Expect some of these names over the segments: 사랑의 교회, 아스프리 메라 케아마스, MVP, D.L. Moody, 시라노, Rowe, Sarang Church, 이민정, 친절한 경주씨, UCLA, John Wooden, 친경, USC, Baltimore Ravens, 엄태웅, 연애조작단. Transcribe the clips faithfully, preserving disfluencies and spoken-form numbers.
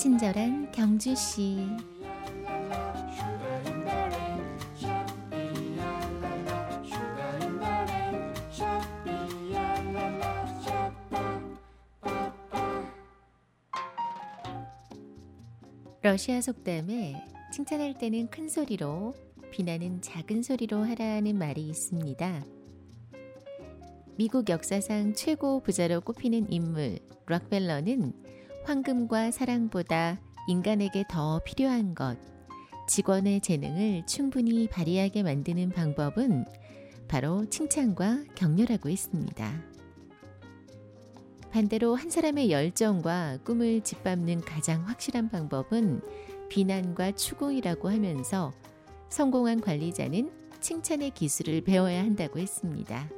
친절한 경주씨. 러시아 속담에 칭찬할 때는 큰 소리로, 비난은 작은 소리로 하라는 말이 있습니다. 미국 역사상 최고 부자로 꼽히는 인물 록펠러는 황금과 사랑보다 인간에게 더 필요한 것, 직원의 재능을 충분히 발휘하게 만드는 방법은 바로 칭찬과 격려라고 했습니다. 반대로 한 사람의 열정과 꿈을 짓밟는 가장 확실한 방법은 비난과 추궁이라고 하면서 성공한 관리자는 칭찬의 기술을 배워야 한다고 했습니다.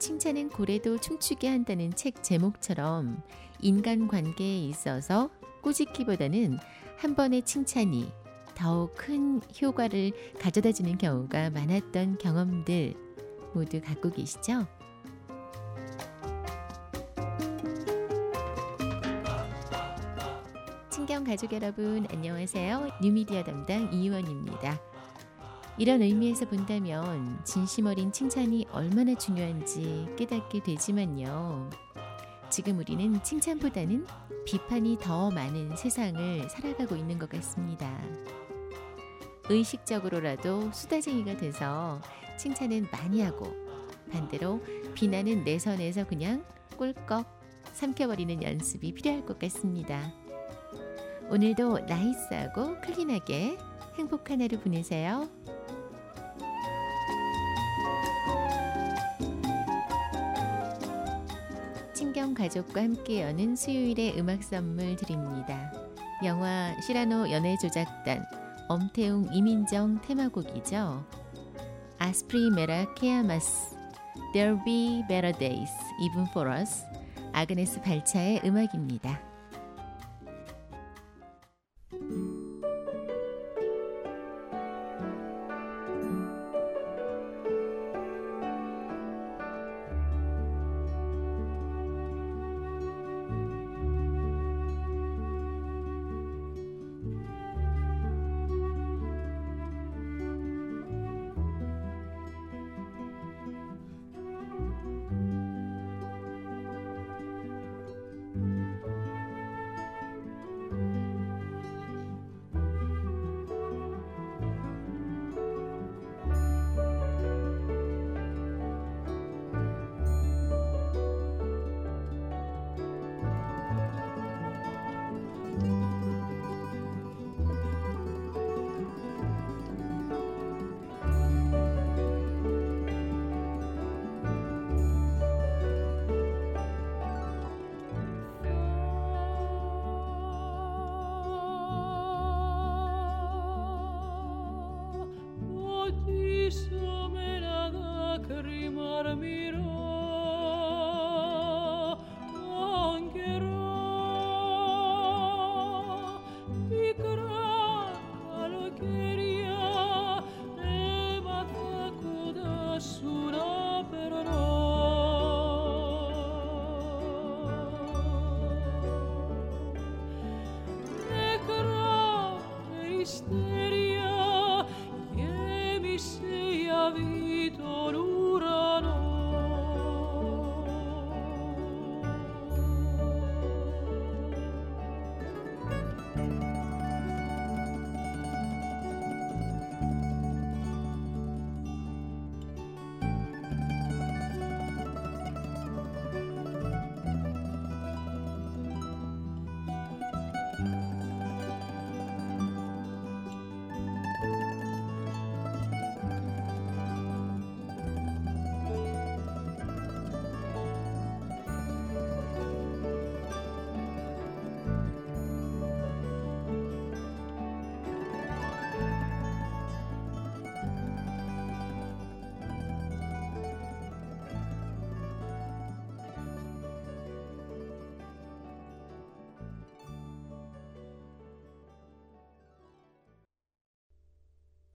칭찬은 고래도 춤추게 한다는 책 제목처럼 인간관계에 있어서 꾸짖기보다는 한 번의 칭찬이 더욱 큰 효과를 가져다주는 경우가 많았던 경험들 모두 갖고 계시죠? 친경 가족 여러분, 안녕하세요. 뉴미디어 담당 이유원입니다. 이런 의미에서 본다면 진심 어린 칭찬이 얼마나 중요한지 깨닫게 되지만요. 지금 우리는 칭찬보다는 비판이 더 많은 세상을 살아가고 있는 것 같습니다. 의식적으로라도 수다쟁이가 돼서 칭찬은 많이 하고, 반대로 비난은 내 선에서 그냥 꿀꺽 삼켜버리는 연습이 필요할 것 같습니다. 오늘도 나이스하고 클린하게 행복한 하루 보내세요. 친경 가족과 함께 여는 수요일의 음악 선물 드립니다. 영화 시라노 연애조작단 엄태웅 이민정 테마곡이죠. 아스프리 메라 케아마스 There'll be better days even for us, 아그네스 발차의 음악입니다.